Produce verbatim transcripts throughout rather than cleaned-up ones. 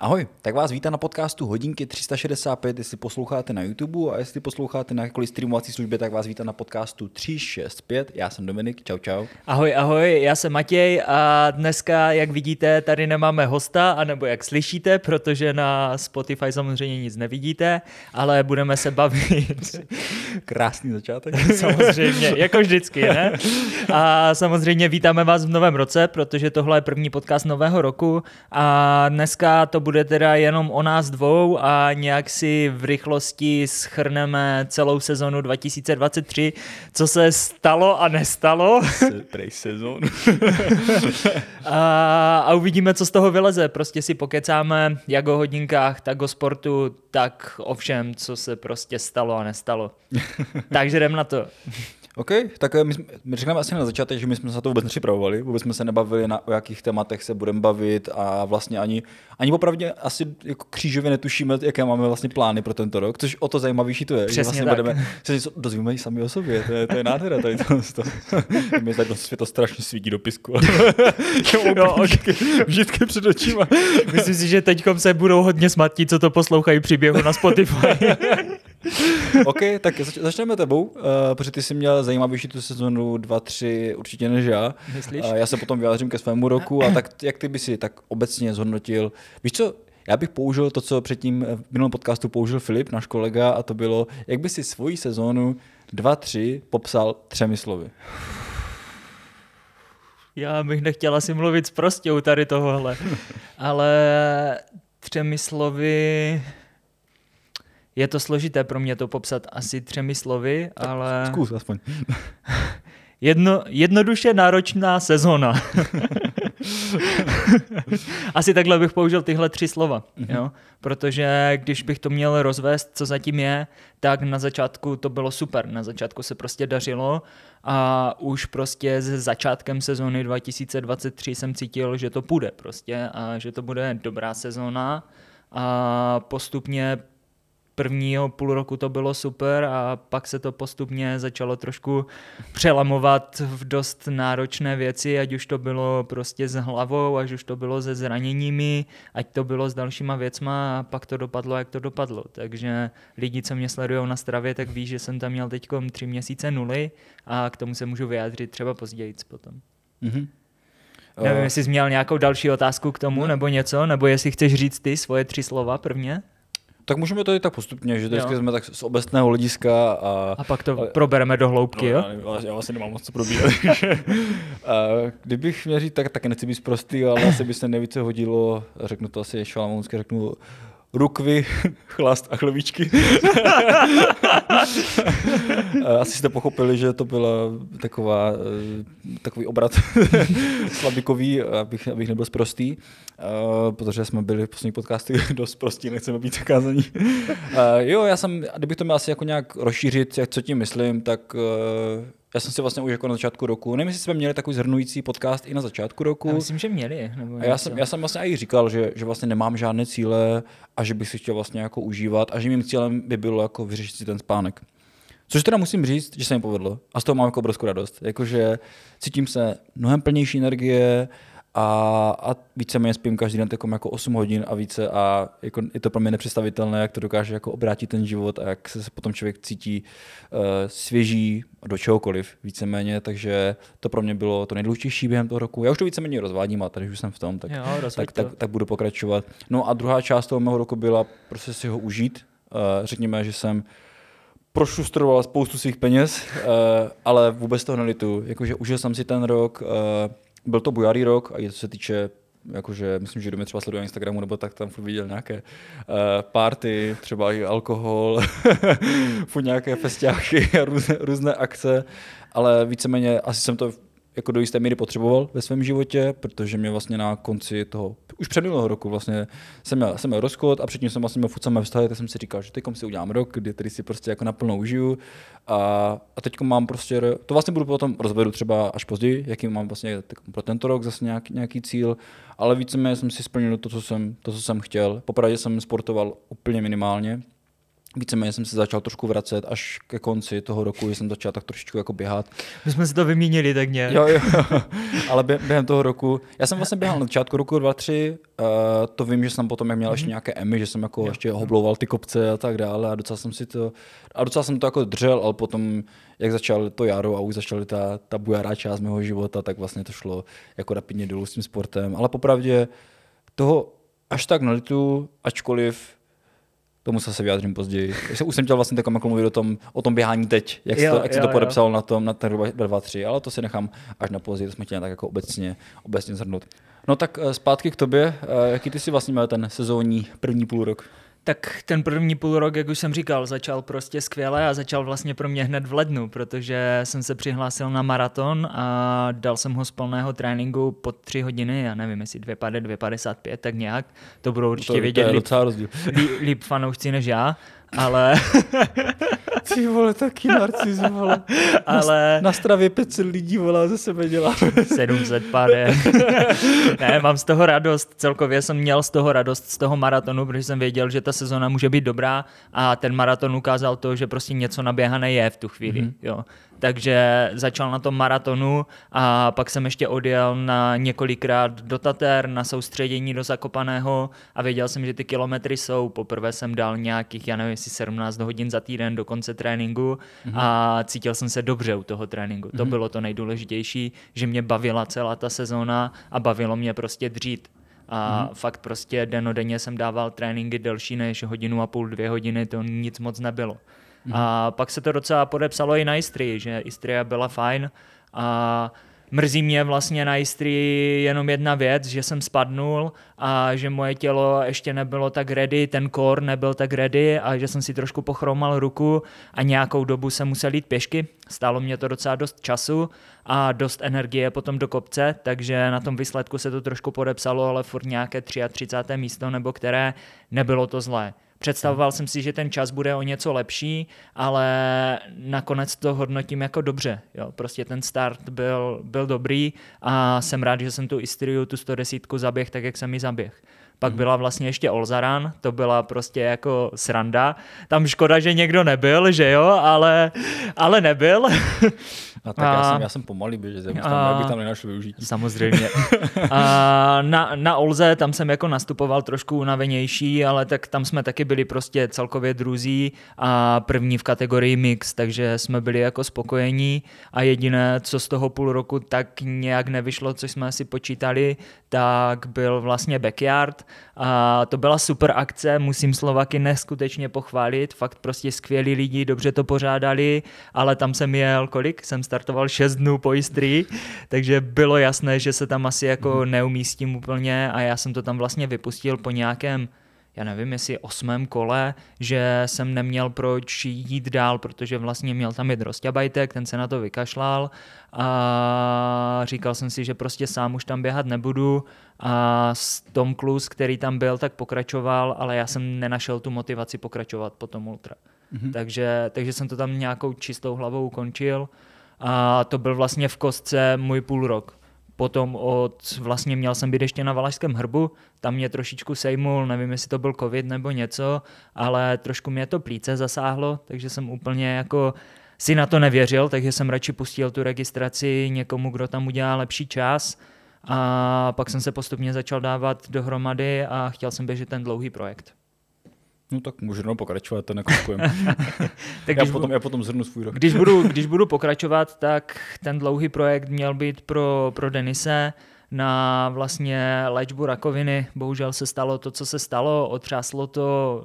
Ahoj, tak vás vítám na podcastu Hodinky tři sta šedesát pět, jestli posloucháte na YouTube a jestli posloucháte na jakékoliv streamovací službě, tak vás vítám na podcastu tři šest pět, já jsem Dominik, čau čau. Ahoj, ahoj, já jsem Matěj a dneska, jak vidíte, tady nemáme hosta, anebo jak slyšíte, protože na Spotify samozřejmě nic nevidíte, ale budeme se bavit. Krásný začátek. Samozřejmě, jako vždycky, ne? A samozřejmě vítáme vás v novém roce, protože tohle je první podcast nového roku a dneska to bude teda jenom o nás dvou a nějak si v rychlosti shrneme celou sezonu dva tisíce dvacet tři, co se stalo a nestalo. Prej sezon. a, a uvidíme, co z toho vyleze. Prostě si pokecáme jak o hodinkách, tak o sportu, tak o všem, co se prostě stalo a nestalo. Takže jdem na to. OK, tak my, my řekneme asi na začátek, že my jsme se na to vůbec nepřipravovali, vůbec jsme se nebavili, na, o jakých tématech se budeme bavit a vlastně ani, ani opravdě asi jako křížově netušíme, jaké máme vlastně plány pro tento rok, což o to zajímavější to je. Přesně vlastně tak. Budeme, se dozvíme i sami o sobě, to je, to je nádhera tady to. Mě tak to strašně svítí do pisku. no, vždycky před očima. Myslím si, že teďkom se budou hodně smatní, co to poslouchají příběhu na Spotify. OK, tak začneme tebou, uh, protože ty jsi měl zajímavější tu sezonu dva tři určitě než já. Uh, já se potom vyjádřím ke svému roku a tak jak ty by si tak obecně zhodnotil. Víš co, já bych použil to, co předtím v minulém podcastu použil Filip, náš kolega, a to bylo, jak by si svoji sezonu dva tři popsal třemi slovy. Já bych nechtěla si mluvit zprostě u tady tohohle, ale třemi slovy... Je to složité pro mě to popsat asi třemi slovy, ale... Zkus aspoň. Jedno, jednoduše náročná sezona. Asi takhle bych použil tyhle tři slova, mm-hmm. jo? Protože když bych to měl rozvést, co zatím je, tak na začátku to bylo super. Na začátku se prostě dařilo a už prostě s začátkem sezóny dva tisíce dvacet tři jsem cítil, že to půjde prostě a že to bude dobrá sezóna a postupně prvního půl roku to bylo super a pak se to postupně začalo trošku přelamovat v dost náročné věci, ať už to bylo prostě s hlavou, ať už to bylo se zraněními, ať to bylo s dalšíma věcma a pak to dopadlo, jak to dopadlo. Takže lidi, co mě sledujou na stravě, tak ví, že jsem tam měl teď tři měsíce nuly a k tomu se můžu vyjádřit třeba později potom. Mm-hmm. Nevím, jestli jsi měl nějakou další otázku k tomu no. nebo něco, nebo jestli chceš říct ty svoje tři slova prvně? Tak můžeme to i tak postupně, že teďka jsme tak z obecného hlediska. A, a pak to a, probereme do hloubky, no, jo? Já, já vlastně nemám moc co probírat. Kdybych měl říct, tak taky nechci být prostý, ale asi by se nejvíce hodilo, řeknu to asi šalamounsky, řeknu rukvy, chlast a chlebičky. Asi jste pochopili, že to byl taková, takový obrat slabikový, abych, abych nebyl sprostý, protože jsme byli v posledních podcastech dost prostí, nechceme být zakázaní. Jo, já jsem, kdybych to měl asi jako nějak rozšířit, co tím myslím, tak... Já jsem si vlastně už jako na začátku roku, nevím, jestli jsme měli takový zhrnující podcast i na začátku roku. Já myslím, že měli. Nebo a já jsem, já jsem vlastně i říkal, že, že vlastně nemám žádné cíle a že bych si chtěl vlastně jako užívat a že mým cílem by bylo jako vyřešit si ten spánek. Což teda musím říct, že se mi povedlo a z toho mám jako obrovskou radost. Jakože cítím se mnohem plnější energie a, a víceméně spím každý den jako osm hodin a více a jako je to pro mě nepředstavitelné, jak to dokáže jako obrátit ten život a jak se potom člověk cítí uh, svěží do čehokoliv víceméně, takže to pro mě bylo to nejdůležitější během toho roku. Já už to víceméně rozvádím a tady už jsem v tom, tak, jo, tak, tak, tak budu pokračovat. No a druhá část toho mého roku byla prostě si ho užít. Uh, řekněme, že jsem prošustroval spoustu svých peněz, uh, ale vůbec toho nelituju. Jakože užil jsem si ten rok, uh, byl to bujarý rok a co se týče, jakože, myslím, že kdo mě třeba sleduje na Instagramu, nebo tak tam furt viděl nějaké uh, party, třeba i alkohol, furt nějaké festiáky a různé, různé akce, ale víceméně asi jsem to jako do jisté míry potřeboval ve svém životě, protože mě vlastně na konci toho, už před minulého roku vlastně jsem měl, jsem měl rozchod a předtím jsem vlastně měl furt samé vztahy, tak jsem si říkal, že teď si udělám rok, kdy tady si prostě jako naplno užiju a, a teď mám prostě, to vlastně budu potom rozvedu třeba až později, jaký mám vlastně pro tento rok zase nějaký, nějaký cíl, ale víceméně jsem si splnil to, co jsem, to, co jsem chtěl. Popravdě jsem sportoval úplně minimálně, víceméně jsem se začal trošku vracet až ke konci toho roku, že jsem začal tak trošičku jako běhat. My jsme si to vymínili tak nějak. Jo, jo, ale během toho roku, já jsem vlastně běhal na začátku roku dva tři, uh, to vím, že jsem potom měl ještě nějaké emy, že jsem jako jo. ještě hobloval ty kopce a tak dále a docela jsem si to, a docela jsem to jako držel, ale potom, jak začal to jaro a už začala ta, ta bujará část mého života, tak vlastně to šlo jako rapidně dolů s tím sportem, ale popravdě toho až tak nelitu, ačkoliv tomu se vyjádřím později. Už jsem chtěl vlastně tak jako mluvit o tom, o tom běhání teď, jak, jo, to, jak jo, se to podepsalo jo. na tom, na ten dva tři, ale to si nechám až na později, to jsme chtěli tak jako obecně, obecně zhrnout. No tak zpátky k tobě, jaký ty si vlastně měl ten sezónní první půlrok? Tak ten první půlrok, jak už jsem říkal, začal prostě skvěle a začal vlastně pro mě hned v lednu, protože jsem se přihlásil na maraton a dal jsem ho z plného tréninku pod tři hodiny, já nevím, jestli dvě padesát, dvě padesát pět, tak nějak, to budou určitě to, vědět to líp, líp, líp, líp fanoušci než já, ale... Ty vole, taky narcis, vole. Ale... Na, na stravě pět set lidí, volá ze sebe dělá. sedm set pade. Ne, mám z toho radost. Celkově jsem měl z toho radost, z toho maratonu, protože jsem věděl, že ta sezona může být dobrá a ten maraton ukázal to, že prostě něco naběhané je v tu chvíli. Mm. Jo. Takže začal na tom maratonu a pak jsem ještě odjel na několikrát do Tater, na soustředění do Zakopaného a věděl jsem, že ty kilometry jsou. Poprvé jsem dal nějakých, já nevím, jestli sedmnáct hodin za týden do konce tréninku mm-hmm. a cítil jsem se dobře u toho tréninku. Mm-hmm. To bylo to nejdůležitější, že mě bavila celá ta sezóna a bavilo mě prostě dřít. A mm-hmm. fakt prostě denodenně jsem dával tréninky delší než hodinu a půl, dvě hodiny, to nic moc nebylo. Mm-hmm. A pak se to docela podepsalo i na Istrii, že Istria byla fajn a mrzí mě vlastně na Istrii jenom jedna věc, že jsem spadnul a že moje tělo ještě nebylo tak ready, ten core nebyl tak ready a že jsem si trošku pochromal ruku a nějakou dobu jsem musel jít pěšky. Stálo mě to docela dost času a dost energie potom do kopce, takže na tom výsledku se to trošku podepsalo, ale furt nějaké třicáté třetí místo nebo které, nebylo to zlé. Představoval jsem si, že ten čas bude o něco lepší, ale nakonec to hodnotím jako dobře. Jo, prostě ten start byl, byl dobrý a jsem rád, že jsem tu Istriu, tu sto deset zaběh tak, jak jsem ji zaběh. Pak byla vlastně ještě Olzaran, to byla prostě jako sranda. Tam škoda, že někdo nebyl, že jo, ale, ale nebyl. A tak a, já, jsem, já jsem pomalý běžel, abych tam nenašel využití. Samozřejmě. A na, na Olze tam jsem jako nastupoval trošku unavenější, ale tak tam jsme taky byli prostě celkově druzí a první v kategorii mix, takže jsme byli jako spokojení a jediné, co z toho půl roku tak nějak nevyšlo, co jsme si počítali, tak byl vlastně Backyard. A to byla super akce, musím Slováky neskutečně pochválit, fakt prostě skvělí lidi, dobře to pořádali, ale tam jsem jel kolik? Jsem startoval šest dnů po Istrii, takže bylo jasné, že se tam asi jako neumístím úplně a já jsem to tam vlastně vypustil po nějakém, já nevím, jestli osmém kole, že jsem neměl proč jít dál, protože vlastně měl tam jít Rosťabajtek, ten se na to vykašlal a říkal jsem si, že prostě sám už tam běhat nebudu a Tom Klus, který tam byl, tak pokračoval, ale já jsem nenašel tu motivaci pokračovat po tom ultra. Mhm. Takže, takže jsem to tam nějakou čistou hlavou ukončil a to byl vlastně v kostce můj půl rok. Potom od, vlastně měl jsem být ještě na Valašském hrbu, tam mě trošičku sejmul, nevím, jestli to byl covid nebo něco, ale trošku mě to plíce zasáhlo, takže jsem úplně jako si na to nevěřil, takže jsem radši pustil tu registraci někomu, kdo tam udělá lepší čas a pak jsem se postupně začal dávat dohromady a chtěl jsem běžet ten dlouhý projekt. No tak můžu jenom pokračovat, to nekonkujeme. já, budu... já potom zhrnu svůj rok. když, budu, když budu pokračovat, tak ten dlouhý projekt měl být pro, pro Denise na vlastně léčbu rakoviny. Bohužel se stalo to, co se stalo, otřáslo to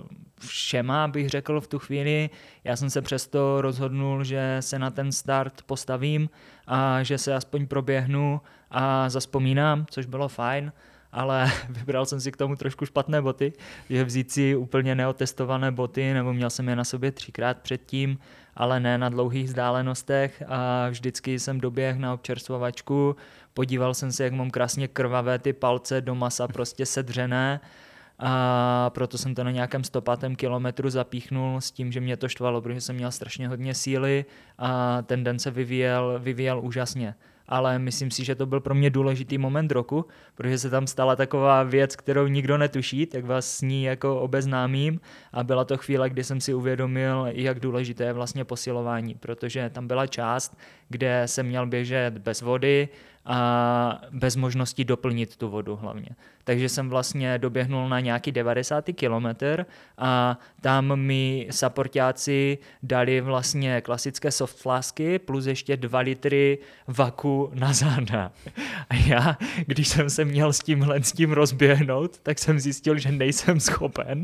všema, bych řekl v tu chvíli. Já jsem se přesto rozhodnul, že se na ten start postavím a že se aspoň proběhnu a zazpomínám, což bylo fajn. Ale vybral jsem si k tomu trošku špatné boty, že vzít si úplně neotestované boty, nebo měl jsem je na sobě třikrát předtím, ale ne na dlouhých vzdálenostech a vždycky jsem doběhl na občerstvovačku, podíval jsem se, jak mám krásně krvavé ty palce do masa prostě sedřené a proto jsem to na nějakém stopatém kilometru zapíchnul s tím, že mě to štvalo, protože jsem měl strašně hodně síly a ten den se vyvíjel, vyvíjel úžasně. ale myslím si, že to byl pro mě důležitý moment roku, protože se tam stala taková věc, kterou nikdo netuší, tak vás s ní jako obeznámím a byla to chvíle, kdy jsem si uvědomil, jak důležité je vlastně posilování, protože tam byla část, kde jsem měl běžet bez vody a bez možnosti doplnit tu vodu hlavně. Takže jsem vlastně doběhnul na nějaký devadesátý kilometr a tam mi supportáci dali vlastně klasické softflasky plus ještě dva litry vaku na záda. A já, když jsem se měl s tímhle s tím rozběhnout, tak jsem zjistil, že nejsem schopen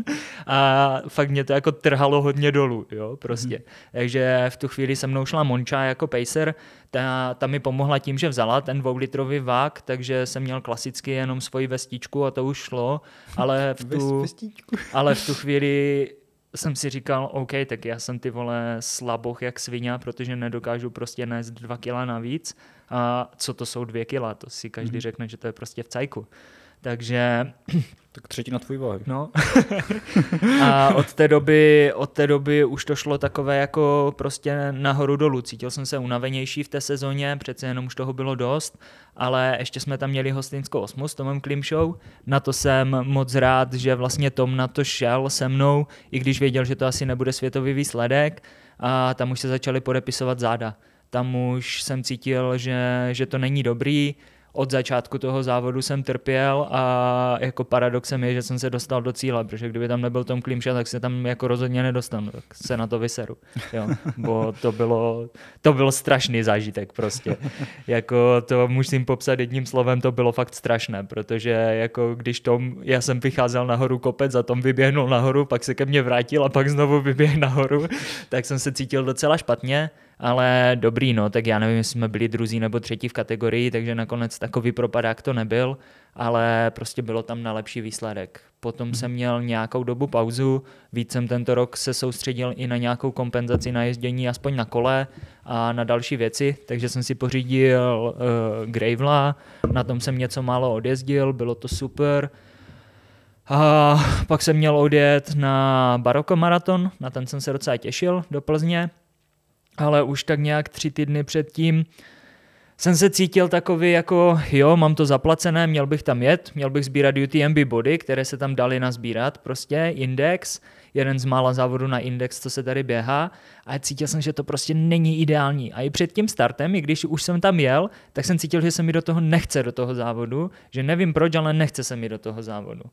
a fakt mě to jako trhalo hodně dolů, jo, prostě. Hmm. Takže v tu chvíli se mnou šla Monča jako pacer, ta, ta mi pomohla tím, že vzala ten dvoulitrový vák, takže jsem měl klasicky jenom svoji vestičku a to už šlo, ale v tu, ale v tu chvíli jsem si říkal, OK, tak já jsem ty vole slaboch jak svině, protože nedokážu prostě nést dva kila navíc a co to jsou dvě kila, to si každý mm-hmm. řekne, že to je prostě v cajku. Takže... Tak třetina tvůj váhy. No. A od té, doby, od té doby už to šlo takové jako prostě nahoru dolů. Cítil jsem se unavenější v té sezóně, přece jenom už toho bylo dost, ale ještě jsme tam měli hostinskou osmu s Tomem Klímšou. Na to jsem moc rád, že vlastně Tom na to šel se mnou, i když věděl, že to asi nebude světový výsledek. A tam už se začaly podepisovat záda. Tam už jsem cítil, že, že to není dobrý. Od začátku toho závodu jsem trpěl a jako paradoxem je, že jsem se dostal do cíle, protože kdyby tam nebyl Tom Klímša, tak se tam jako rozhodně nedostanu, tak se na to vyseru, jo, bo to bylo, to byl strašný zážitek prostě, jako to musím popsat jedním slovem, to bylo fakt strašné, protože jako když Tom, já jsem vycházel nahoru kopec a Tom vyběhnul nahoru, pak se ke mně vrátil a pak znovu vyběh nahoru, tak jsem se cítil docela špatně. Ale dobrý, no, tak já nevím, jestli jsme byli druzí nebo třetí v kategorii, takže nakonec takový propadák to nebyl, ale prostě bylo tam na lepší výsledek. Potom jsem měl nějakou dobu pauzu, víc jsem tento rok se soustředil i na nějakou kompenzaci na jezdění, aspoň na kole a na další věci, takže jsem si pořídil uh, Gravela, na tom jsem něco málo odjezdil, bylo to super. A pak jsem měl odjet na Baroko Marathon, na ten jsem se docela těšil do Plzně. Ale už tak nějak tři týdny předtím jsem se cítil takový jako, jo, mám to zaplacené, měl bych tam jet, měl bych sbírat U T M B body, které se tam dali nazbírat, prostě Index, jeden z mála závodů na Index, co se tady běhá, a cítil jsem, že to prostě není ideální. A i před tím startem, i když už jsem tam jel, tak jsem cítil, že se mi do toho nechce, do toho závodu, že nevím proč, ale nechce se mi do toho závodu.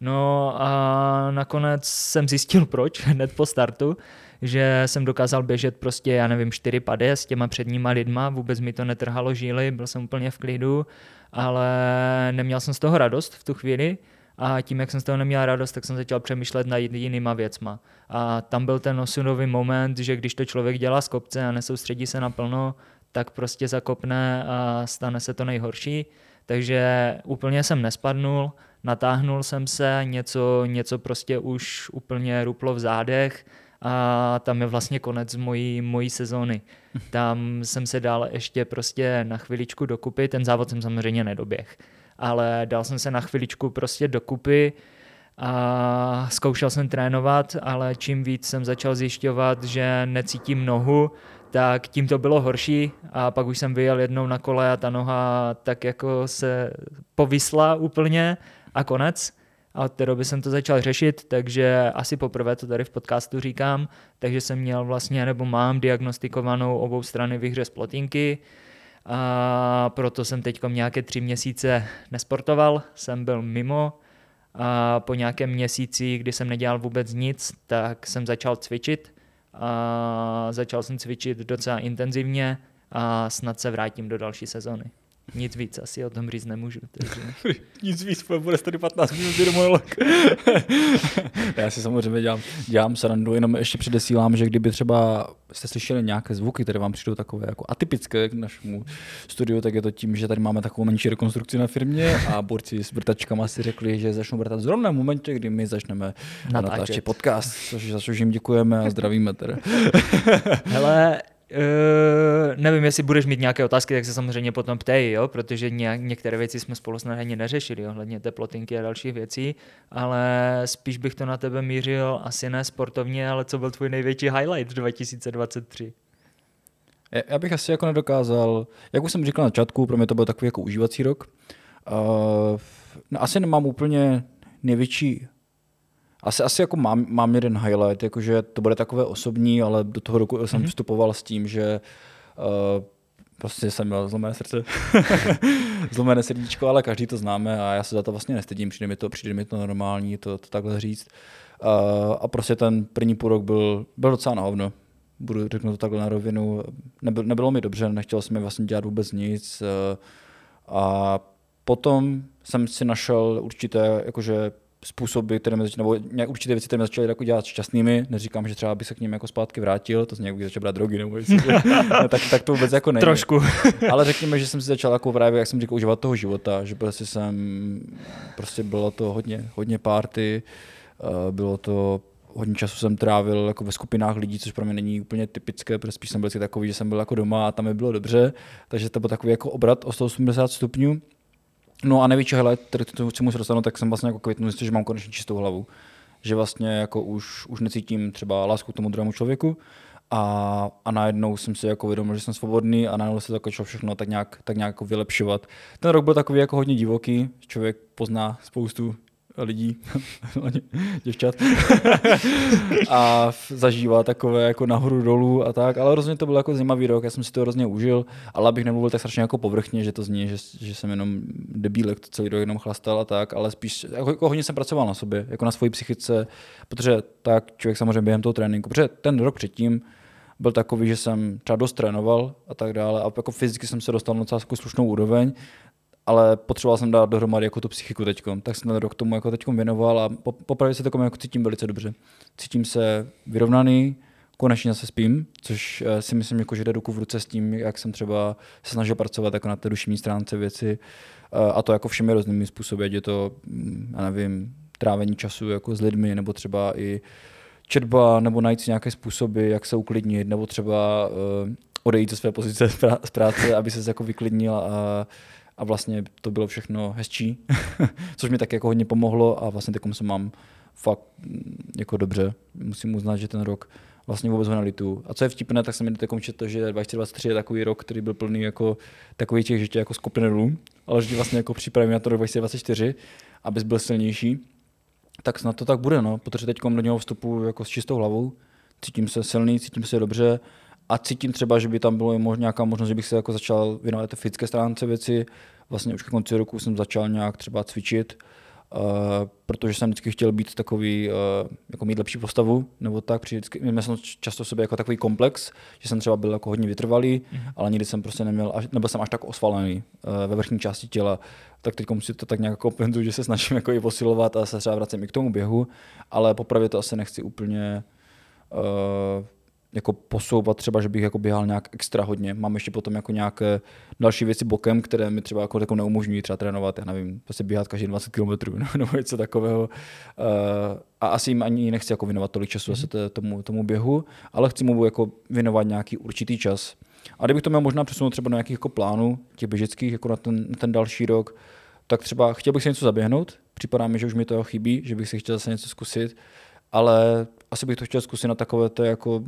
No a nakonec jsem zjistil proč, hned po startu, že jsem dokázal běžet prostě, já nevím, čtyři pade s těma předníma lidma, vůbec mi to netrhalo žíly, byl jsem úplně v klidu, ale neměl jsem z toho radost v tu chvíli a tím, jak jsem z toho neměl radost, tak jsem začal přemýšlet nad jinýma věcma. A tam byl ten osudový moment, že když to člověk dělá z kopce a nesoustředí se naplno, tak prostě zakopne a stane se to nejhorší. Takže úplně jsem nespadnul, natáhnul jsem se, něco, něco prostě už úplně ruplo v zádech, a tam je vlastně konec mojí, mojí sezóny. Tam jsem se dal ještě prostě na chviličku dokupy, ten závod jsem samozřejmě nedoběh, ale dal jsem se na chviličku prostě dokupy a zkoušel jsem trénovat, ale čím víc jsem začal zjišťovat, že necítím nohu, tak tím to bylo horší a pak už jsem vyjel jednou na kole a ta noha tak jako se povisla úplně a konec. A od té doby jsem to začal řešit, takže asi poprvé to tady v podcastu říkám, takže jsem měl vlastně, nebo mám diagnostikovanou obou strany výhřez plotinky a proto jsem teďkom nějaké tři měsíce nesportoval, jsem byl mimo a po nějakém měsíci, kdy jsem nedělal vůbec nic, tak jsem začal cvičit a začal jsem cvičit docela intenzivně a snad se vrátím do další sezóny. Nic víc asi o tom říct nemůžu. Takže... Nic víc, bude tady patnáct minut monolog. Já si samozřejmě dělám, dělám srandu, jenom ještě předesílám, že kdyby třeba jste slyšeli nějaké zvuky, které vám přijdou takové jako atypické k našemu studiu, tak je to tím, že tady máme takovou menší rekonstrukci na firmě a borci s vrtačkama si řekli, že začnou vrtat zrovna v momentě, kdy my začneme natáčet podcast, což, za což jim děkujeme a zdravíme teda. Hele... Uh, nevím, jestli budeš mít nějaké otázky, tak se samozřejmě potom ptej, jo? Protože ně, některé věci jsme spolu snad ani neřešili, jo? Hledně teplotinky a dalších věcí, ale spíš bych to na tebe mířil asi ne sportovně, ale co byl tvůj největší highlight dva tisíce dvacet tři? Já bych asi jako nedokázal, jak už jsem říkal na začátku, pro mě to byl takový jako užívací rok. Uh, no asi nemám úplně největší, asi, asi jako mám, mám jeden highlight, jakože to bude takové osobní, ale do toho roku mm-hmm. jsem vstupoval s tím, že uh, prostě jsem měl zlomené srdce, zlomené srdíčko, ale každý to známe a já se za to vlastně nestydím, přijde mi to, přijde mi to normální to, to takhle říct. Uh, a prostě ten první půl rok byl, byl docela na hovno. Budu řeknu to takhle na rovinu, Nebyl, nebylo mi dobře, nechtěl jsem mi vlastně dělat vůbec nic a potom jsem si našel určité jakože způsoby, které mě začaly, nebo nějak určité věci, které mě začaly jako dělat šťastnými. Neříkám, že třeba bych se k ním jako zpátky vrátil, to z nějak bych začal brát drogy, nebo jestli, ne, tak, tak to vůbec jako nejde. Trošku. Ale řekněme, že jsem si začal jako právě, jak jsem říkal, užívat toho života, že prostě jsem, prostě bylo to hodně, hodně party, bylo to hodně času jsem trávil jako ve skupinách lidí, což pro mě není úplně typické, protože spíš jsem byl takový, že jsem byl jako doma a tam mi bylo dobře, takže to byl takový jako obrat o sto osmdesát stupňů. No a největší hele, který to chci musím dostat, tak jsem vlastně jako květnu zjistil, že mám konečně čistou hlavu, že vlastně jako už, už necítím třeba lásku k tomu druhému člověku a, a najednou jsem si jako vědomil, že jsem svobodný a najednou se začalo všechno tak nějak, tak nějak jako vylepšovat. Ten rok byl takový jako hodně divoký, člověk pozná spoustu lidí, děvčat, a zažívá takové jako nahoru dolů a tak, ale hrozně to byl jako zajímavý rok, já jsem si to hrozně užil, ale abych nemluvil tak strašně jako povrchně, že to zní, že, že jsem jenom debílek, to celý rok jenom chlastal a tak, ale spíš jako hodně jsem pracoval na sobě, jako na svojí psychice, protože tak člověk samozřejmě během toho tréninku, protože ten rok předtím byl takový, že jsem třeba dost trénoval a tak dále a jako fyzicky jsem se dostal na docela slušnou úroveň, ale potřeboval jsem dát dohromady jako tu psychiku teďkom, tak jsem ten rok tomu jako teďkom věnoval a popravdě se teďkom jako cítím velice dobře. Cítím se vyrovnaný, konečně zase spím, což si myslím, jako, že jde ruku v ruce s tím, jak jsem třeba se snažil pracovat jako na té duševní stránce věci a to jako všemi různými způsoby, je to, já nevím, trávení času jako s lidmi nebo třeba i četba nebo najít si nějaké způsoby, jak se uklidnit nebo třeba odejít ze své pozice z práce, aby se jako vyklidnil a A vlastně to bylo všechno hezčí, což mi tak jako hodně pomohlo a vlastně takom se mám fakt jako dobře. Musím uznat, že ten rok vlastně vůbec ho nelituju. A co je vtipné, tak jsem mi takom četl, že dvacet dvacet tři je takový rok, který byl plný jako takových těch, že tě jako skopne dolů, ale že vlastně jako připravím na to rok dvacet dvacet čtyři, abys byl silnější. Tak snad to tak bude, no, protože teďkom do něho vstupuji jako s čistou hlavou, cítím se silný, cítím se dobře. A cítím třeba, že by tam bylo možná nějaká možnost, že bych se jako začal věnovat té fyzické stránce věci. Vlastně už ke konci roku jsem začal nějak třeba cvičit, uh, protože jsem vždycky chtěl být takový, uh, jako mít lepší postavu, nebo tak. Měl jsem často sobě jako takový komplex, že jsem třeba byl jako hodně vytrvalý, mm-hmm. ale nikdy jsem prostě neměl, až, nebyl jsem až tak osvalený uh, ve vrchní části těla. Tak teď si to tak nějak kompenzuji, že se snažím jako i posilovat a se třeba vracím i k tomu běhu, ale popravdě to asi nechci úplně uh, jako posouvat třeba, že bych jako běhal nějak extra hodně. Mám ještě potom jako nějaké další věci bokem, které mi třeba jako, jako neumožňují třeba trénovat, já nevím, prostě běhat každý dvacet kilometrů no, nebo něco takového. Uh, a asi jim ani nechci jako věnovat tolik času mm-hmm. t- tomu, tomu běhu, ale chci mu jako věnovat nějaký určitý čas. A kdybych to měl možná přesunout třeba do nějakých jako plánů, těch běžeckých jako na ten, na ten další rok, tak třeba chtěl bych se něco zaběhnout, připadá mi, že už mi toho chybí, že bych si chtěl zase něco zkusit, ale asi bych to chtěl zkusit na takové té jako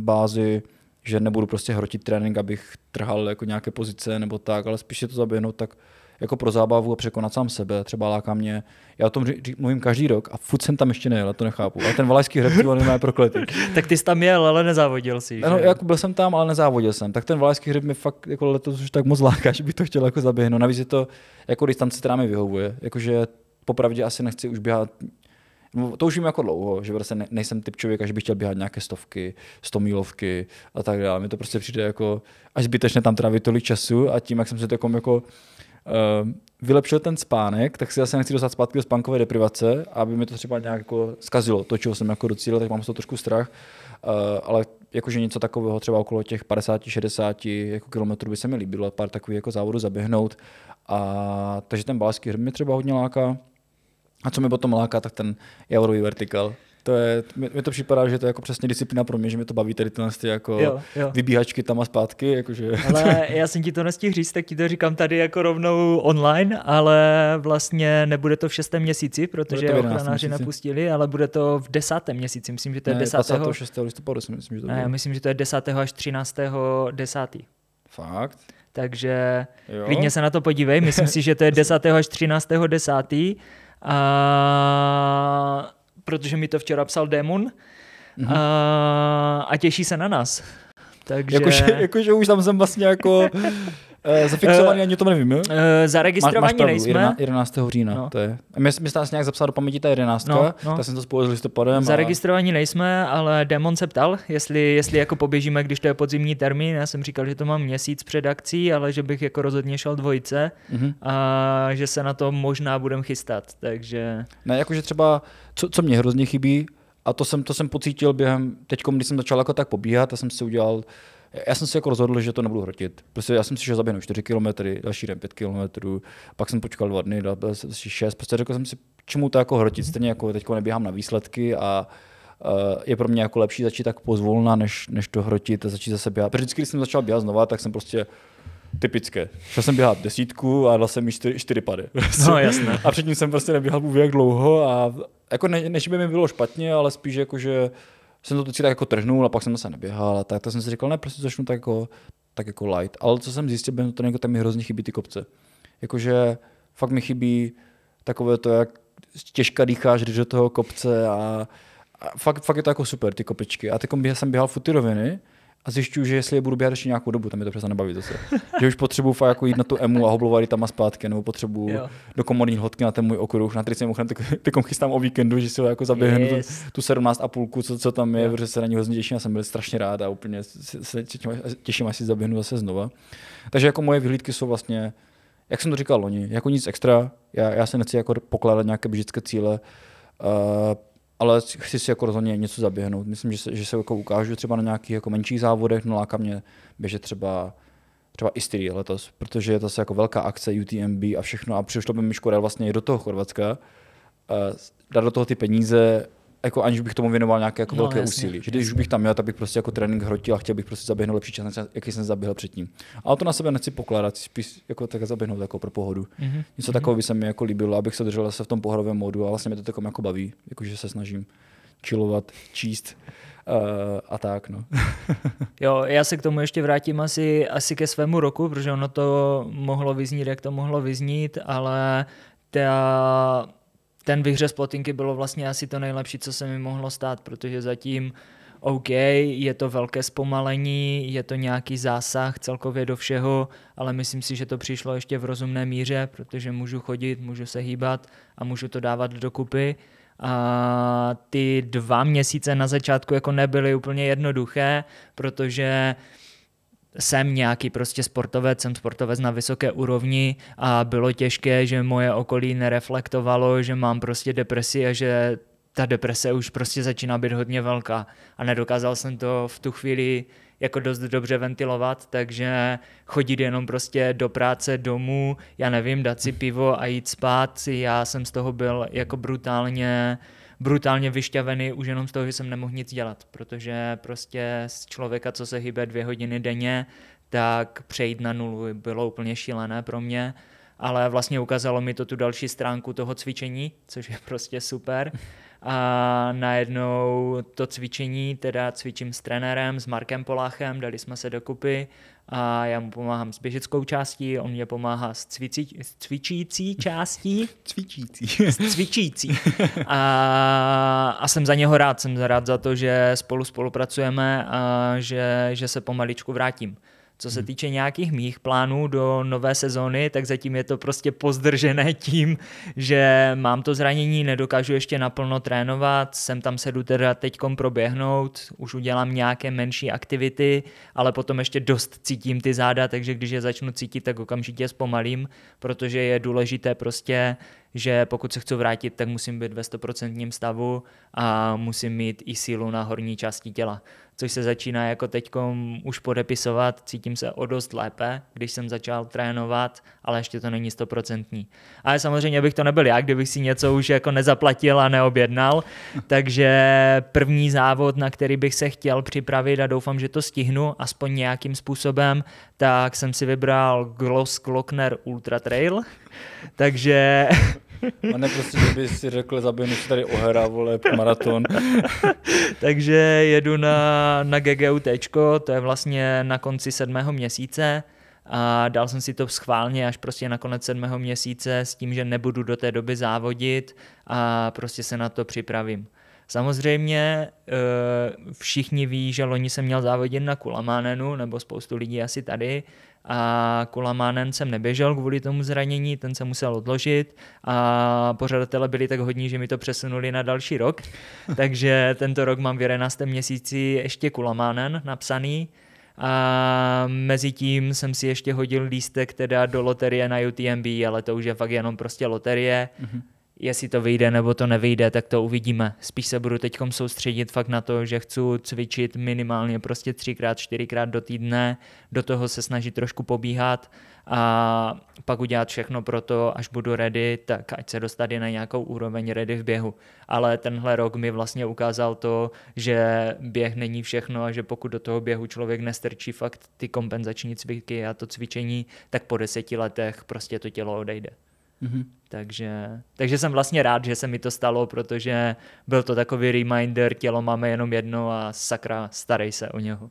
bázi, že nebudu prostě hrotit trénink, abych trhal jako nějaké pozice nebo tak, ale spíš si to zaběhnout tak jako pro zábavu a překonat sám sebe, třeba láká mě. Já o tom ří, mluvím každý rok a furt jsem tam ještě nejel, to nechápu. A ten Valašský hrb byl nemá prokletý. Tak ty jsi tam jel, ale nezávodil jsi. No, jako byl jsem tam, ale nezávodil jsem. Tak ten Valašský hrb mi fakt jako letos už tak moc láká, že bych to chtěl jako zaběhnout. Navíc je to jako distance, která mi vyhovuje, jakože popravdě asi nechci už běhat. To už vím jako dlouho, že prostě nejsem typ člověka, že bych chtěl běhat nějaké stovky, stomílovky a tak dále. Mně to prostě přijde jako až zbytečně tam trávit tolik času a tím, jak jsem se takom jako uh, vylepšil ten spánek, tak si zase nechci dostat zpátky do spánkové deprivace, aby mi to třeba nějak jako zkazilo to, čeho jsem jako docílil, tak mám z toho trošku strach, uh, ale jakože něco takového třeba okolo těch padesát až šedesát jako kilometrů by se mi líbilo, pár takových jako závodů zaběhnout. A takže ten Valašský hrb mě třeba hodně láká. A co mi potom láká, tak ten Javorový vertikál. To je, mi to připadá, že to je jako přesně disciplína pro mě, že mi to baví tady tyhle jako jo, jo. vybíhačky tam a zpátky. Jakože. Ale já jsem ti to nestihl říct, tak ti to říkám tady jako rovnou online, ale vlastně nebude to v šestém měsíci, protože ochranáři nepustili, ale bude to v desátém měsíci. Myslím, že to je desátého. dvacátého šestého listopadu si myslím, že to bude. Ne, já myslím, že to je desátého až třináctého desátý Fakt? Takže jo. Klidně se na to podívej. Myslím si, že to je desátého až třináctého desátý A... protože mi to včera psal Démon mm-hmm. a... a těší se na nás. Takže... Jakože jako, už tam jsem vlastně jako e, zafixovaný, ani o tom nevím. E, zaregistrovaní nejsme. jedenáctého října No. To je. My, my jste nás nějak zapsal do paměti ta jedenáctka, no, no. tak jsem to spojil s listopadem. Zaregistrovaní a... nejsme, ale Démon se ptal, jestli, jestli jako poběžíme, když to je podzimní termín. Já jsem říkal, že to mám měsíc před akcí, ale že bych jako rozhodně šel dvojice mm-hmm. a že se na to možná budem chystat. Takže... Ne, jakože třeba, co, co mě hrozně chybí, a to jsem, to jsem pocítil během, teďko, když jsem začal jako tak pobíhat, a jsem si udělal, já jsem si jako rozhodl, že to nebudu hrotit. Prostě já jsem si šel zaběhnout čtyři kilometry, další den pět kilometrů, pak jsem počkal dva dny, dal si šest, prostě řekl jsem si, čemu to jako hrotit, stejně jako teďko neběhám na výsledky a uh, je pro mě jako lepší začít tak pozvolna, než, než to hrotit a začít zase běhat. Protože vždycky, když jsem začal běhat znova, tak jsem prostě typické. Šel jsem běhat desítku a dal jsem mi čtyři, čtyři pady. No, jasné. A předtím jsem prostě neběhal vůbec jak dlouho a jako ne, než by mi bylo špatně, ale spíš jako, že jsem to vždycky tak jako trhnul a pak jsem se neběhal a tak, tak jsem si říkal, ne, prostě začnu tak jako, tak jako light. Ale co jsem zjistil, během tréninku, tam mi hrozně chybí ty kopce. Jakože fakt mi chybí takové to, jak těžka dýcháš, když do toho kopce a, a fakt, fakt je to jako super, ty kopečky. A teď jsem běhal furt ty roviny a zjišťuji, že jestli je budu běhat ještě nějakou dobu, tam je to přesně nebaví zase. Že už potřebuji fakt jako jít na tu emu a hoblovat tam a zpátky, nebo potřebuji jo. do komorní hodky na ten můj okruh, na který se mimochodem teďkom chystám o víkendu, že si ho jako zaběhnu yes. tu sedmnáct a půl, co, co tam je, protože se na ní hrozně těším a jsem byl strašně rád a úplně se těším, až si zaběhnu zase znova. Takže jako moje vyhlídky jsou vlastně, jak jsem to říkal loni, jako nic extra, já, já se nechci jako pokládat nějaké běžické cíle, uh, ale chci si jako rozhodně něco zaběhnout. Myslím, že se, že se jako ukážu třeba na nějakých jako menších závodech, no láká mě běžet třeba, třeba Istrii letos, protože je to jako velká akce U T M B a všechno a přišlo by mi škoda vlastně do toho Chorvatska, uh, dát do toho ty peníze, jako aniž bych tomu věnoval nějaké jako no, velké jasný, úsilí. Že když jasný. Už bych tam měl, tak bych prostě jako trénink hrotil a chtěl bych prostě zaběhnout lepší čas, jaký jsem zaběhl předtím. Ale to na sebe nechci pokládat, spíš jako tak zaběhnout jako pro pohodu. Mm-hmm. Něco mm-hmm. takového by se mi jako líbilo, abych se držel se v tom pohodovém módu, a vlastně mě to takom jako baví, jakože se snažím chillovat, číst uh, a tak, no. Jo, já se k tomu ještě vrátím asi asi ke svému roku, protože ono to mohlo vyznít, jak to mohlo vyznít, ale ta ten vyhřez plotinky bylo vlastně asi to nejlepší, co se mi mohlo stát, protože zatím OK, je to velké zpomalení, je to nějaký zásah celkově do všeho, ale myslím si, že to přišlo ještě v rozumné míře, protože můžu chodit, můžu se hýbat a můžu to dávat dokupy. A ty dva měsíce na začátku jako nebyly úplně jednoduché, protože jsem nějaký prostě sportovec, jsem sportovec na vysoké úrovni a bylo těžké, že moje okolí nereflektovalo, že mám prostě depresi a že ta deprese už prostě začíná být hodně velká a nedokázal jsem to v tu chvíli jako dost dobře ventilovat, takže chodit jenom prostě do práce, domů, já nevím, dát si pivo a jít spát, já jsem z toho byl jako brutálně brutálně vyšťavený už jenom z toho, že jsem nemohl nic dělat, protože prostě z člověka, co se hýbe dvě hodiny denně, tak přejít na nulu bylo úplně šílené pro mě, ale vlastně ukázalo mi to tu další stránku toho cvičení, což je prostě super. A najednou to cvičení, teda cvičím s trenérem, s Markem Poláchem, dali jsme se dokupy a já mu pomáhám s běžeckou částí, on mě pomáhá s, cvici, s cvičící částí. Cvičící. S cvičící. A, a jsem za něho rád, jsem rád za to, že spolu spolupracujeme a že, že se pomaličku vrátím. Co se týče nějakých mých plánů do nové sezóny, tak zatím je to prostě pozdržené tím, že mám to zranění, nedokážu ještě naplno trénovat, sem tam se jdu teda teďkom proběhnout, už udělám nějaké menší aktivity, ale potom ještě dost cítím ty záda, takže když je začnu cítit, tak okamžitě zpomalím, protože je důležité prostě, že pokud se chci vrátit, tak musím být ve sto procentním stavu a musím mít i sílu na horní části těla. což se začíná jako teďkom už podepisovat, cítím se o dost lépe, když jsem začal trénovat, ale ještě to není stoprocentní. Ale samozřejmě bych to nebyl já, kdybych si něco už jako nezaplatil a neobjednal, takže první závod, na který bych se chtěl připravit a doufám, že to stihnu aspoň nějakým způsobem, tak jsem si vybral Grossglockner Ultra Trail, takže... A ne prostě, že by si řekl, zabiju se tady ohera, vole, maraton. Takže jedu na, na GGUTčko, to je vlastně na konci sedmého měsíce a dal jsem si to schválně až prostě na konec sedmého měsíce s tím, že nebudu do té doby závodit a prostě se na to připravím. Samozřejmě všichni ví, že loni jsem měl závodit na Kulamánenu, nebo spoustu lidí asi tady, a Kulamánen jsem neběžel kvůli tomu zranění, ten se musel odložit a pořadatelé byli tak hodní, že mi to přesunuli na další rok, takže tento rok mám v jedenáctém měsíci ještě Kulamánen napsaný a mezi tím jsem si ještě hodil lístek teda do loterie na U T M B, ale to už je fakt jenom prostě loterie. Mm-hmm. Jestli to vyjde nebo to nevyjde, tak to uvidíme. Spíš se budu teďkom soustředit fakt na to, že chci cvičit minimálně prostě třikrát, čtyřikrát do týdne, do toho se snažit trošku pobíhat a pak udělat všechno pro to, až budu ready, tak ať se dostat i na nějakou úroveň ready v běhu. Ale tenhle rok mi vlastně ukázal to, že běh není všechno a že pokud do toho běhu člověk nestrčí fakt ty kompenzační cviky a to cvičení, tak po deseti letech prostě to tělo odejde. Mm-hmm. Takže, takže jsem vlastně rád, že se mi to stalo, protože byl to takový reminder, tělo máme jenom jedno a sakra, starej se o něho.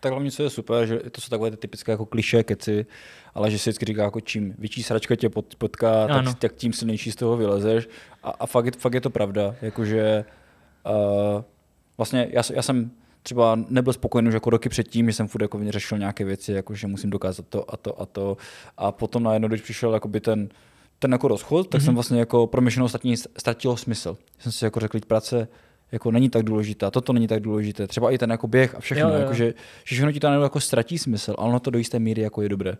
Tak hlavně co je super, že to jsou takové ty typické jako klišé, keci, ale že si vždycky říká, jako čím větší sračka tě potká, tak, tak tím silnější z toho vylezeš a, a fakt, je, fakt je to pravda, jakože uh, vlastně já, já jsem třeba nebyl spokojený už jako roky předtím, že jsem furt jako řešil nějaké věci, jako že musím dokázat to a to a to a potom najednou, když přišel jakoby ten ten jako rozchod, tak mm-hmm. jsem vlastně jako pro mě ostatní ztratilo smysl. Jsem si jako řekl, že práce jako není tak důležitá, toto není tak důležité, třeba i ten jako běh a všechno, jo, jo. Jako, že, že všechno ti to jako ztratí smysl, ale ono to do jisté míry jako je dobré.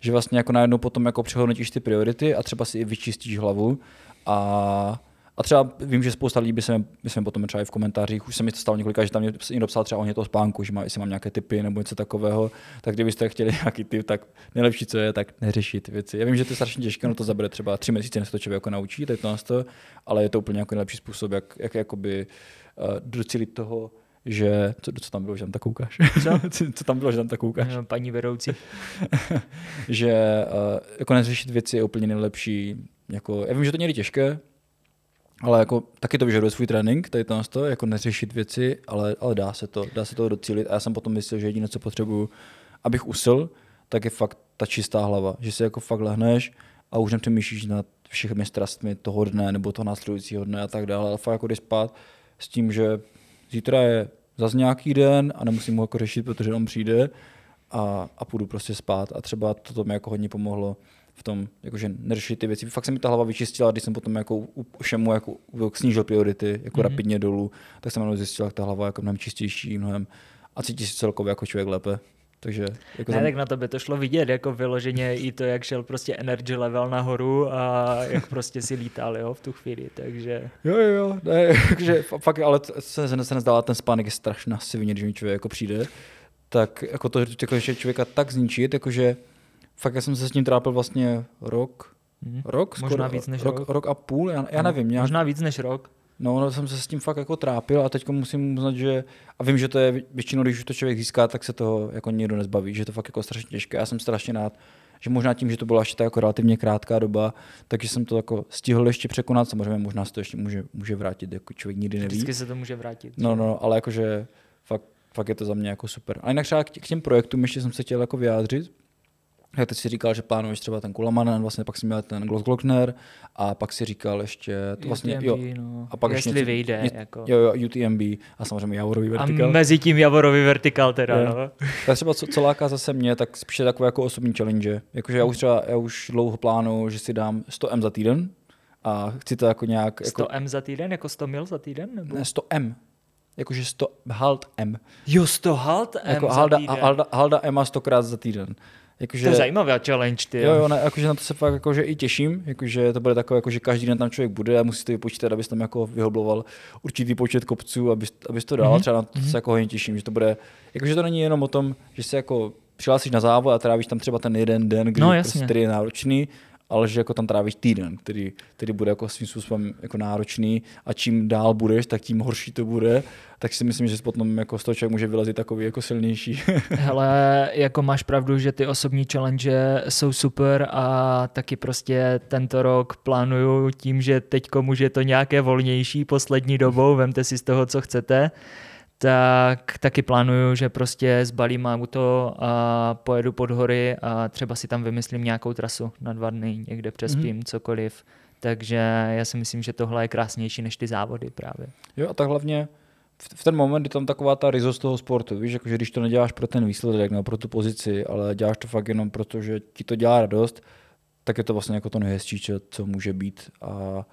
Že vlastně jako najednou potom jako přehodnotíš ty priority a třeba si i vyčistíš hlavu a, a třeba vím, že spousta lidí by se mi potom třeba i v komentářích, už se mi to stalo několika, že tam někdo psal třeba o něto spánku, že má, jestli mám nějaké tipy nebo něco takového, tak kdybyste chtěli nějaký tip, tak nejlepší, co je, tak neřešit věci. Já vím, že to je strašně těžké, no to zabere třeba tři měsíce, než to člověk jako naučí, tak to nás to, ale je to úplně jako nejlepší způsob, jak, jak jakoby uh, docílit toho, že co, co tam bylo, že tam tak koukáš? Co? co tam bylo, že tam tak koukáš? No, paní vedoucí. Že uh, jako neřešit věci je úplně nejlepší. Jako, já vím, že to někdy těžké. Ale jako taky to vyžaduje svůj trénink, tady tam to, jako neřešit věci, ale, ale dá se to, dá se to docílit. A já jsem potom myslel, že jediné, co potřebuju, abych usil, tak je fakt ta čistá hlava, že si jako fakt lehneš a už nepřemýšlíš nad všemi strastmi toho dne nebo toho následujícího dne a tak dále, ale fakt jako jdeš spát s tím, že zítra je zase nějaký den a nemusím ho jako řešit, protože on přijde a, a půjdu prostě spát a třeba toto mi jako hodně pomohlo. V tom, jakože neřešit ty věci. Fakt se mi ta hlava vyčistila, když jsem potom jako u všemu jako snížil priority, jako mm-hmm. rapidně dolů, tak jsem jenom zjistil, jak ta hlava jako mnohem čistější, mnohem a cítí se celkově jako člověk lépe. Takže jako ne, zam... tak na to by to šlo vidět, jako vyloženě i to, jak šel prostě energy level nahoru a jak prostě si lítal, jo, v tu chvíli, takže... Jo, jo, jo, ne, jakože, fakt, ale se, se nezdává, ten spánek je strašná svině, když mi člověk jako přijde, tak jako to, jako, že člověka tak zničit, jakože fakt já jsem se s ním trápil vlastně rok, hmm. rok, možná skoro, víc než rok, rok, rok a půl, já, já nevím. Nějak... Možná víc než rok. No, no, jsem se s tím fakt jako trápil a teď musím uznat, že a vím, že to je většinou, když už to člověk získá, tak se toho jako nikdo nezbaví, že to fakt jako strašně těžké. Já jsem strašně rád, že možná tím, že to byla ještě tak jako relativně krátká doba, takže jsem to jako stihl ještě překonat, samozřejmě možná se to ještě může, může vrátit, jako člověk nikdy neví. Vždycky se to může vrátit. No, no, ale jakože fakt, fakt je to za mě jako super. A jinak třeba k těm projektům ještě jsem se chtěl jako vyjádřit. Já teď si říkal, že plánuješ třeba ten Kulamanen, vlastně pak si měl ten Grossglockner a pak si říkal ještě to vlastně, U T M B, jo, no. A pak jestli ještě vyjde, něco, jako. Jo, jo, U T M B a samozřejmě Javorový vertikál. A mezi tím Javorový vertikál teda, no. No. Tak třeba co, co láká zase mě, tak spíše takové jako osobní challenge. Jakože já už třeba, já už dlouho plánuju, že si dám sto milionů za týden a chci to jako nějak... Jako... sto milionů za týden? Jako sto mil za týden? Nebo? Ne, sto milionů. Jakože sto halt M. Jo, sto halt M jako halda, halda, halda M a stokrát za týden. Jakože, to je zajímavá challenge, ty. Jo, jo, ne, jakože na to se fakt jakože i těším, jakože to bude takové, jakože každý den tam člověk bude a musí to vypočítat, abys tam jako vyhobloval určitý počet kopců, abys, abys to dal, mm-hmm. třeba na to se jako hodně těším, že to bude, jakože to není jenom o tom, že se jako přihlásíš na závod a trávíš tam třeba ten jeden den, kdy no, prostě je náročný, ale že jako tam trávíš týden, který, který bude jako svým způsobem jako náročný a čím dál budeš, tak tím horší to bude. Tak si myslím, že potom jako z toho člověk může vylezit takový jako silnější. Hele, jako máš pravdu, že ty osobní challenge jsou super a taky prostě tento rok plánuju tím, že teďko může to nějaké volnější poslední dobou, vemte si z toho, co chcete. Tak taky plánuju, že prostě zbalím auto a pojedu pod hory a třeba si tam vymyslím nějakou trasu na dva dny, někde přespím, mm-hmm. cokoliv. Takže já si myslím, že tohle je krásnější než ty závody právě. Jo a tak hlavně v ten moment je tam taková ta ryzost toho sportu, víš, jakože když to neděláš pro ten výsledek nebo pro tu pozici, ale děláš to fakt jenom proto, že ti to dělá radost, tak je to vlastně jako to nejhezčí, co může být a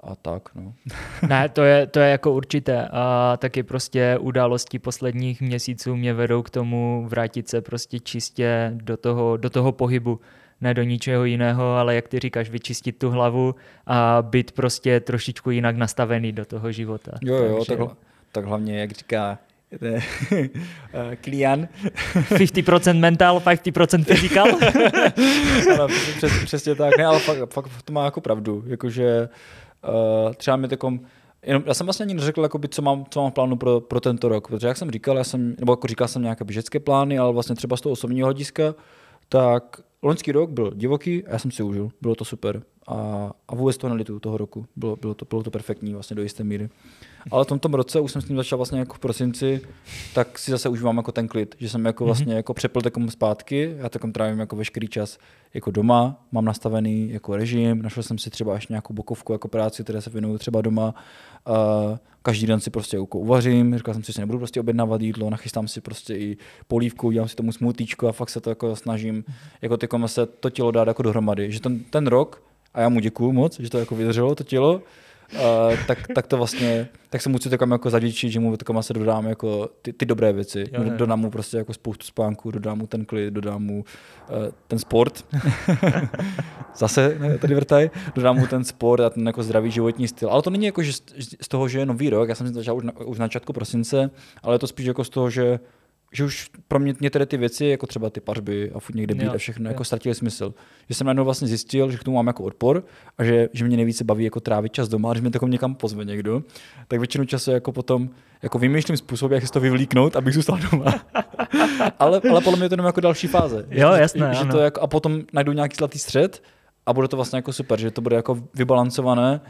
a tak, no. Ne, to je, to je jako určité a taky prostě události posledních měsíců mě vedou k tomu vrátit se prostě čistě do toho, do toho pohybu, ne do ničeho jiného, ale jak ty říkáš, vyčistit tu hlavu a být prostě trošičku jinak nastavený do toho života. Jo, jo, takže... tak, tak hlavně, jak říká Klian. padesát procent mental, padesát procent physical. Ano, přes, přesně tak, ne, ale fakt, fakt to má jako pravdu, jakože Uh, třeba mi takom, jenom, já jsem vlastně ani neřekl, jakoby, co, mám, co mám v plánu pro, pro tento rok, protože jak jsem říkal, já jsem, nebo jako říkal jsem nějaké běžecké plány, ale vlastně třeba z toho osobního hlediska, tak loňský rok byl divoký a já jsem si užil, bylo to super a, a vůbec to nelitu toho roku, bylo, bylo, to, bylo to perfektní vlastně do jisté míry. Ale v tomto roce už jsem s ním začal vlastně jako v prosinci, tak si zase užívám jako ten klid, že jsem jako vlastně jako přepl takom zpátky, já takom trávím jako veškerý čas jako doma, mám nastavený jako režim, našel jsem si třeba až nějakou bokovku jako práci, které se věnuju třeba doma. Uh, každý den si prostě jako uvařím, říkal jsem si, že nebudu prostě objednávat jídlo, nachystám si prostě i polívku, dělám si tomu smoothiečko a fakt se to jako snažím jako takom se to tělo dát jako dohromady, že ten, ten rok a já mu děkuju moc, že to jako vydrželo to tělo. Uh, tak, tak to vlastně, tak se musím takové jako zaděčit, že mu takové se dodám jako ty, ty dobré věci, jo, dodám mu prostě jako spoustu spánku, dodám mu ten klid, dodám mu uh, ten sport, zase ne, tady vrtaj, dodám mu ten sport a ten jako zdravý životní styl, ale to není jako že z, z toho, že je nový rok, já jsem si začal už na, už na začátku prosince, ale je to spíš jako z toho, že že už pro mě některé ty věci, jako třeba ty pařby a furt někde být a všechno, jo. jako ztratily smysl. Že jsem najednou vlastně zjistil, že k tomu mám jako odpor a že, že mě nejvíce baví jako trávit čas doma, a když mě takom někam pozve někdo, tak většinu času jako potom jako vymýšlím způsob, jak se to vyvlíknout, abych zůstal doma. ale, ale podle mě to jenom jako další fáze. Jo, jasné, že, že to jako, a potom najdu nějaký zlatý střed a bude to vlastně jako super, že to bude jako vybalancované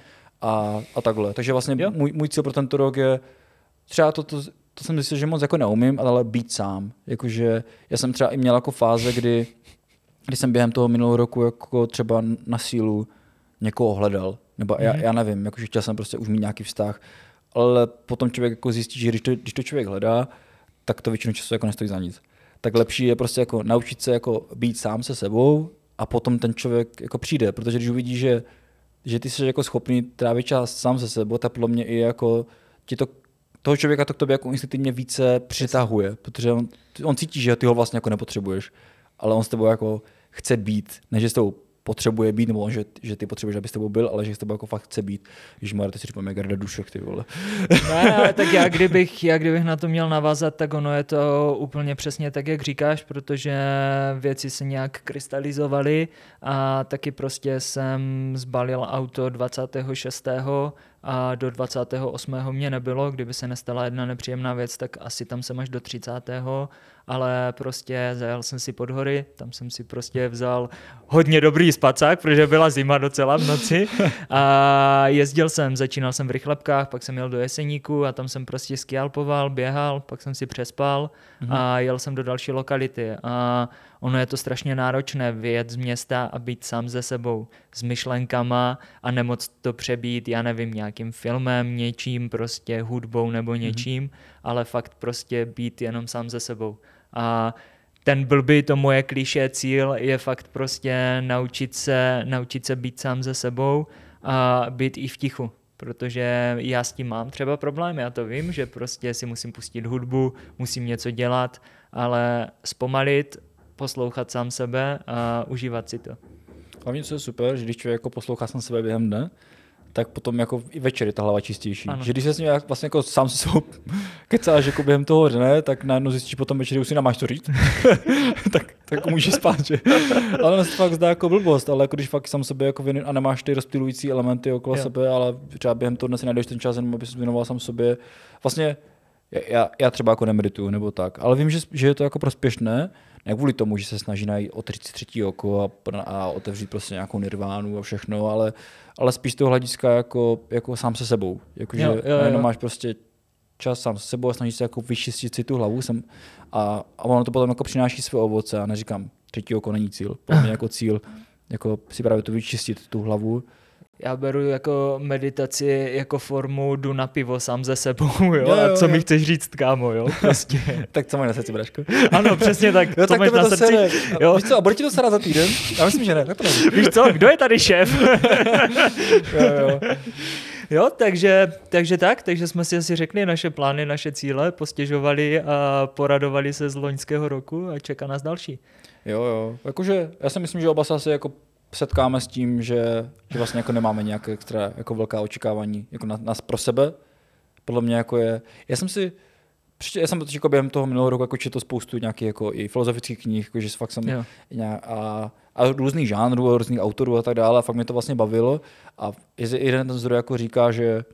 a, a takhle. Takže vlastně můj, můj cíl pro tento rok je třeba toto, to jsem zjistil, že moc jako neumím, ale být sám. Jakože já jsem třeba i měl jako fáze, kdy, kdy jsem během toho minulého roku jako třeba na sílu někoho hledal. Nebo já, já nevím, jakože chtěl jsem prostě už mít nějaký vztah. Ale potom člověk jako zjistí, že když to, když to člověk hledá, tak to většinou času jako nestojí za nic. Tak lepší je prostě jako naučit se jako být sám se sebou a potom ten člověk jako přijde, protože když uvidí, že, že ty jsi jako schopný trávit čas sám se sebou, tak podle mě i jako ti to toho člověka to k tobě jako instinktivně více přitahuje, protože on, on cítí, že ty ho vlastně jako nepotřebuješ, ale on s tebou jako chce být, ne že s tebou potřebuje být, nebo on, že, že ty potřebuješ, aby s tebou byl, ale že s tebou jako fakt chce být. Ježmar, ty si říkáme garda dušek, ty vole. Ne, tak já kdybych, já kdybych na to měl navázat, tak ono je to úplně přesně tak, jak říkáš, protože věci se nějak krystalizovaly a taky prostě jsem zbalil auto dvacátého šestého a do dvacátého osmého mě nebylo, kdyby se nestala jedna nepříjemná věc, tak asi tam jsem až do třicátého Ale prostě zajel jsem si pod hory, tam jsem si prostě vzal hodně dobrý spacák, protože byla zima docela v noci a jezdil jsem, začínal jsem v Rychlepkách, pak jsem jel do Jeseníku a tam jsem prostě skialpoval, běhal, pak jsem si přespal a jel jsem do další lokality a ono je to strašně náročné vyjet z města a být sám se sebou, s myšlenkama a nemoc to přebít, já nevím, nějakým filmem, něčím, prostě hudbou nebo něčím, mm-hmm. ale fakt prostě být jenom sám se sebou. A ten blbý, to moje klišé cíl je fakt prostě naučit se, naučit se být sám se sebou a být i v tichu. Protože já s tím mám třeba problém, já to vím, že prostě si musím pustit hudbu, musím něco dělat, ale zpomalit poslouchat sám sebe a užívat si to. Hlavně co je super, že když člověk jako poslouchá sám sebe během dne, tak potom jako i večer je ta hlava čistější. Ano. Že když se s ním vlastně jako sám se kecáš jako během toho dne, tak najednou zjistíš potom večer, že už si nemáš to říct, tak, tak můžeš spát. Že? Ale to se fakt zdá jako blbost, ale jako když fakt sám sebe jako věnuj, a nemáš ty rozptýlující elementy okolo jo. sebe, ale třeba během toho dne si najdeš ten čas, jenom aby se věnoval sám sobě. Vlastně já, já třeba jako nemedituju nebo tak, ale vím, že, že je to jako prospěšné, ne kvůli tomu, že se snaží najít otevřít třetí oko a, a otevřít prostě nějakou nirvánu a všechno, ale, ale spíš toho hlediska jako, jako sám se sebou. Jakože jenom máš prostě čas sám se sebou a snažíš se jako vyčistit si tu hlavu sem a, a ono to potom jako přináší své ovoce a neříkám, třetí oko není cíl, pro mě jako cíl jako si právě to vyčistit tu hlavu. Já beru jako meditaci jako formu jdu na pivo sám ze sebou, jo? Jo, jo, jo. A co mi chceš říct, kámo, jo? Prostě. Tak co máš na srdci, Braško? Ano, přesně tak, jo, co tak máš na srdci? Jo? Víš co, a bude ti to srát za týden? Já myslím, že ne. Tak to nevím. Víš co, kdo je tady šéf? jo, jo. Jo, takže, takže tak, takže jsme si asi řekli naše plány, naše cíle, postěžovali a poradovali se z loňského roku a čeká nás další. Jo, jo, jakože já si myslím, že oba se asi jako setkáme s tím, že, že vlastně jako nemáme nějaké extra jako velká očekávání jako na, nás pro sebe. Podle mě jako je, já jsem si, já jsem jako během toho minulého roku jako četl spoustu nějakých jako i filozofických knih, jako že fakt jsem nějak, a, a různých žánrů, různých autorů a tak dále, a fakt mě to vlastně bavilo a jeden ten zdroj jako říká, že,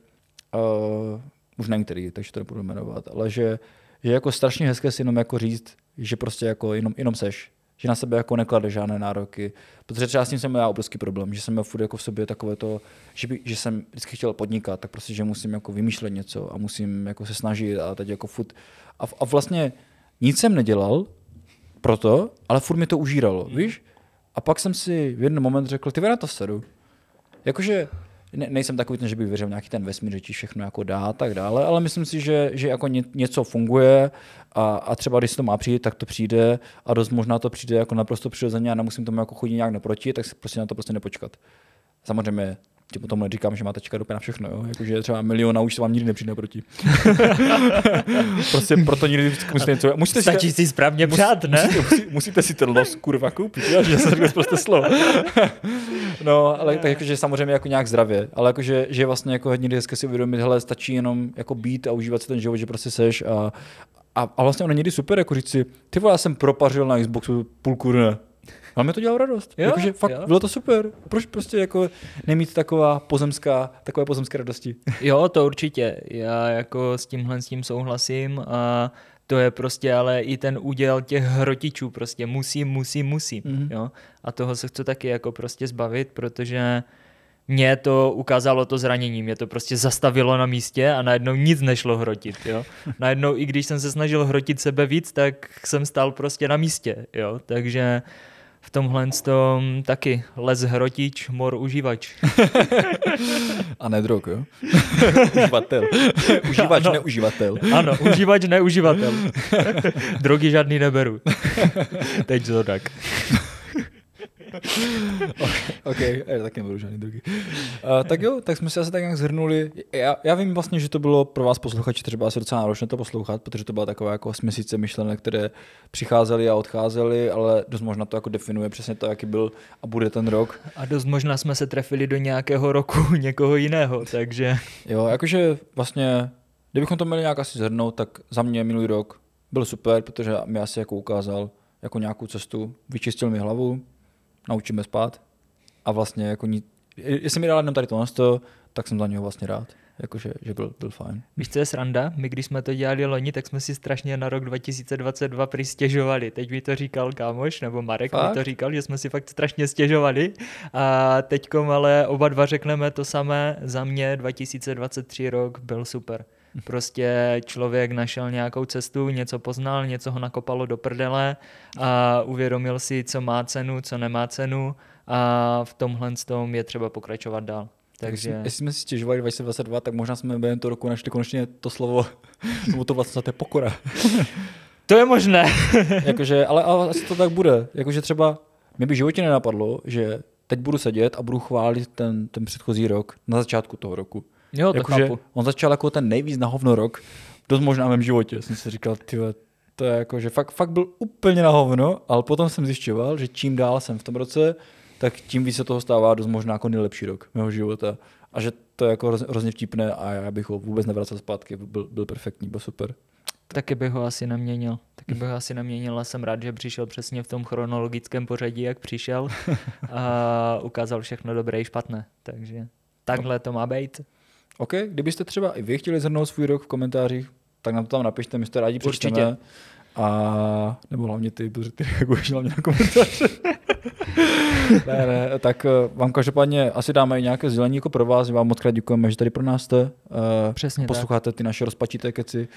uh, už nevím který, takže to nebudu jmenovat, ale že je jako strašně hezké si jenom jako říct, že prostě jako jenom, jenom seš. Že na sebe jako neklade žádné nároky. Protože třeba s tím jsem já obrovský problém, že jsem měl furt jako v sobě takové to, že, by, že jsem vždycky chtěl podnikat, tak prostě, že musím jako vymýšlet něco a musím jako se snažit a teď jako furt. A, a vlastně nic jsem nedělal proto, ale furt mi to užíralo, víš? A pak jsem si v jeden moment řekl, ty na to sedu. Jakože ne, nejsem takový ten, že bych věřil nějaký ten vesmír, že ti všechno jako dá a tak dále, ale myslím si, že, že jako ně, něco funguje a, a třeba když to má přijít, tak to přijde a dost možná to přijde jako naprosto přirozeně a nemusím tomu jako chodit nějak naproti, tak se prostě na to prostě nepočkat. Samozřejmě ti potom neříkám, že máte čekat úplně na všechno, jo? Jakože třeba milion a už se vám nikdy nepřijde naproti. Prostě proto nikdy musíte něco... Musíte stačí si, si správně přát, ne? Musíte, musíte si ten los kurva koupit, jo? Že se řekne prostě slovo. No, ale tak jakože samozřejmě jako nějak zdravě, ale jakože že vlastně jako hodně hezké si uvědomit, hele, stačí jenom jako být a užívat si ten život, že prostě seš a, a, a vlastně ono někdy super, jako říct si, ty vole, já jsem propařil na Xboxu půlku dne. Ale mě to dělalo radost. Jo, jakože fakt jo. Bylo to super. Proč prostě jako nemít taková pozemská, takové pozemské radosti? Jo, to určitě. Já jako s tímhle s tím souhlasím a to je prostě ale i ten úděl těch hrotičů prostě musím, musím, musím. Mm-hmm. Jo? A toho se chci taky jako prostě zbavit, protože mě to ukázalo to zranění, mě to prostě zastavilo na místě a najednou nic nešlo hrotit. Jo? Najednou i když jsem se snažil hrotit sebe víc, tak jsem stál prostě na místě. Jo? Takže v tomhle tom taky les hrotič, mor užívač. A ne drog, jo? Uživatel. Užívač, ano. Neuživatel. Ano, užívač, neuživatel. Drogy žádný neberu. Teď to tak. OK, já taky neberu žádný drogy. Uh, tak jo, tak jsme si asi tak nějak zhrnuli. Já, já vím vlastně, že to bylo pro vás posluchači třeba asi docela náročné to poslouchat, protože to byla taková jako směsice myšlenek, které přicházely a odcházely, ale dost možná to jako definuje přesně to, jaký byl a bude ten rok. A dost možná jsme se trefili do nějakého roku někoho jiného, takže... Jo, jakože vlastně, kdybychom to měli nějak asi zhrnout, tak za mě minulý rok byl super, protože mi asi jako ukázal jako nějakou cestu, vyčistil mi hlavu, naučíme spát a vlastně jako ní... jestli mi dala jenom tady to, tak jsem za něho vlastně rád, jakože že byl, byl fajn. Víš, co je sranda? My když jsme to dělali loni, tak jsme si strašně na rok dva tisíce dvacet dva prý stěžovali. Teď mi to říkal kámoš, nebo Marek fakt? Mi to říkal, že jsme si fakt strašně stěžovali a teďkom ale oba dva řekneme to samé, za mě dva tisíce dvacet tři rok byl super. Prostě člověk našel nějakou cestu, něco poznal, něco ho nakopalo do prdele a uvědomil si, co má cenu, co nemá cenu a v tomhle tom je třeba pokračovat dál. Takže... Jestli, jestli jsme si stěžovali dvacet dvacet dva, tak možná jsme během toho roku našli konečně to slovo, nebo to vlastně to je pokora. To je možné. Jakože, ale, ale asi to tak bude. Jakože třeba mě by v životě nenapadlo, že teď budu sedět a budu chválit ten, ten předchozí rok na začátku toho roku. Jo, to jako, chápu. On začal jako ten nejvíc na hovno rok, dost možná v mém životě. Jsem si říkal, tyhle, To je jako, že fakt, fakt byl úplně na hovno, ale potom jsem zjišťoval, že čím dál jsem v tom roce, tak tím víc se toho stává dost možná jako nejlepší rok mého života. A že to je jako hrozně vtipné a já bych ho vůbec nevracel zpátky, byl, byl perfektní, byl super. Taky bych ho asi neměnil. Taky bych ho asi neměnil a jsem rád, že přišel přesně v tom chronologickém pořadí, jak přišel a ukázal všechno dobré i špatné. Takže takhle to má být. OK, kdybyste třeba i vy chtěli zhrnout svůj rok v komentářích, tak nám to tam napište, my jste rádi přečteme. A nebo hlavně ty, protože ty reaguješ hlavně na komentáře. ne, ne, tak vám každopádně asi dáme i nějaké sdělení jako pro vás. Vám moc krát děkujeme, že tady pro nás jste. Přesně posloucháte tak. Ty naše rozpačité keci.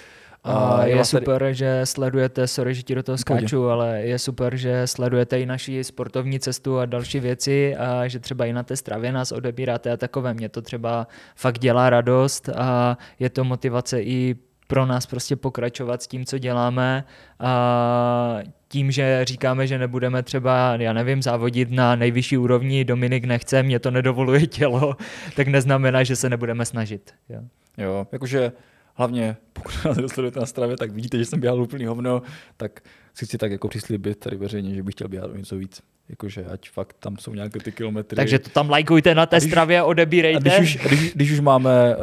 A je super, tady... že sledujete, sorry, že ti do toho skáču, Půjde. ale je super, že sledujete i naši sportovní cestu a další věci a že třeba i na té stravě nás odebíráte a takové. Mě to třeba fakt dělá radost a je to motivace i pro nás prostě pokračovat s tím, co děláme a tím, že říkáme, že nebudeme třeba, já nevím, závodit na nejvyšší úrovni, Dominik nechce, mě to nedovoluje tělo, tak neznamená, že se nebudeme snažit. Jo, jo jakože hlavně, pokud nás sledujete na stravě, tak vidíte, že jsem běhal úplný hovno, tak si chci tak jako přislíbit tady veřejně, že bych chtěl běhat o něco víc. Jakože ať fakt tam jsou nějaké ty kilometry. Takže to tam lajkujte na té stravě a odebírejte. A když už, když, když už máme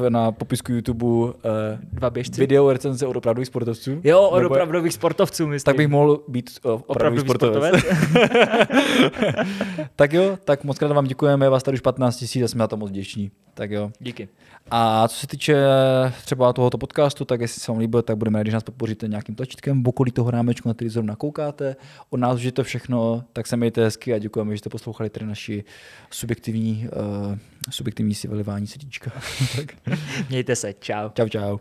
uh, na popisku YouTube uh, dva běžci, video recenze od opravdových sportovců. Jo, od nebo, opravdových sportovců, myslím. Tak bych mohl být uh, opravdový, opravdový sportovec. sportovec. Tak jo, tak moc krát vám děkujeme, vás tady už patnáct tisíc a jsme na to moc vděční. Tak jo. Díky. A co se týče třeba tohoto podcastu, tak jestli se vám líbilo, tak budeme rádi, když nás podpoříte nějakým tlačítkem v okolí toho rámečku, na který zrovna koukáte. Od nás už je to všechno, tak se mějte hezky a děkujeme, že jste poslouchali tady naši subjektivní, uh, subjektivní si vylivání srdíčka. Mějte se, čau. Čau, čau.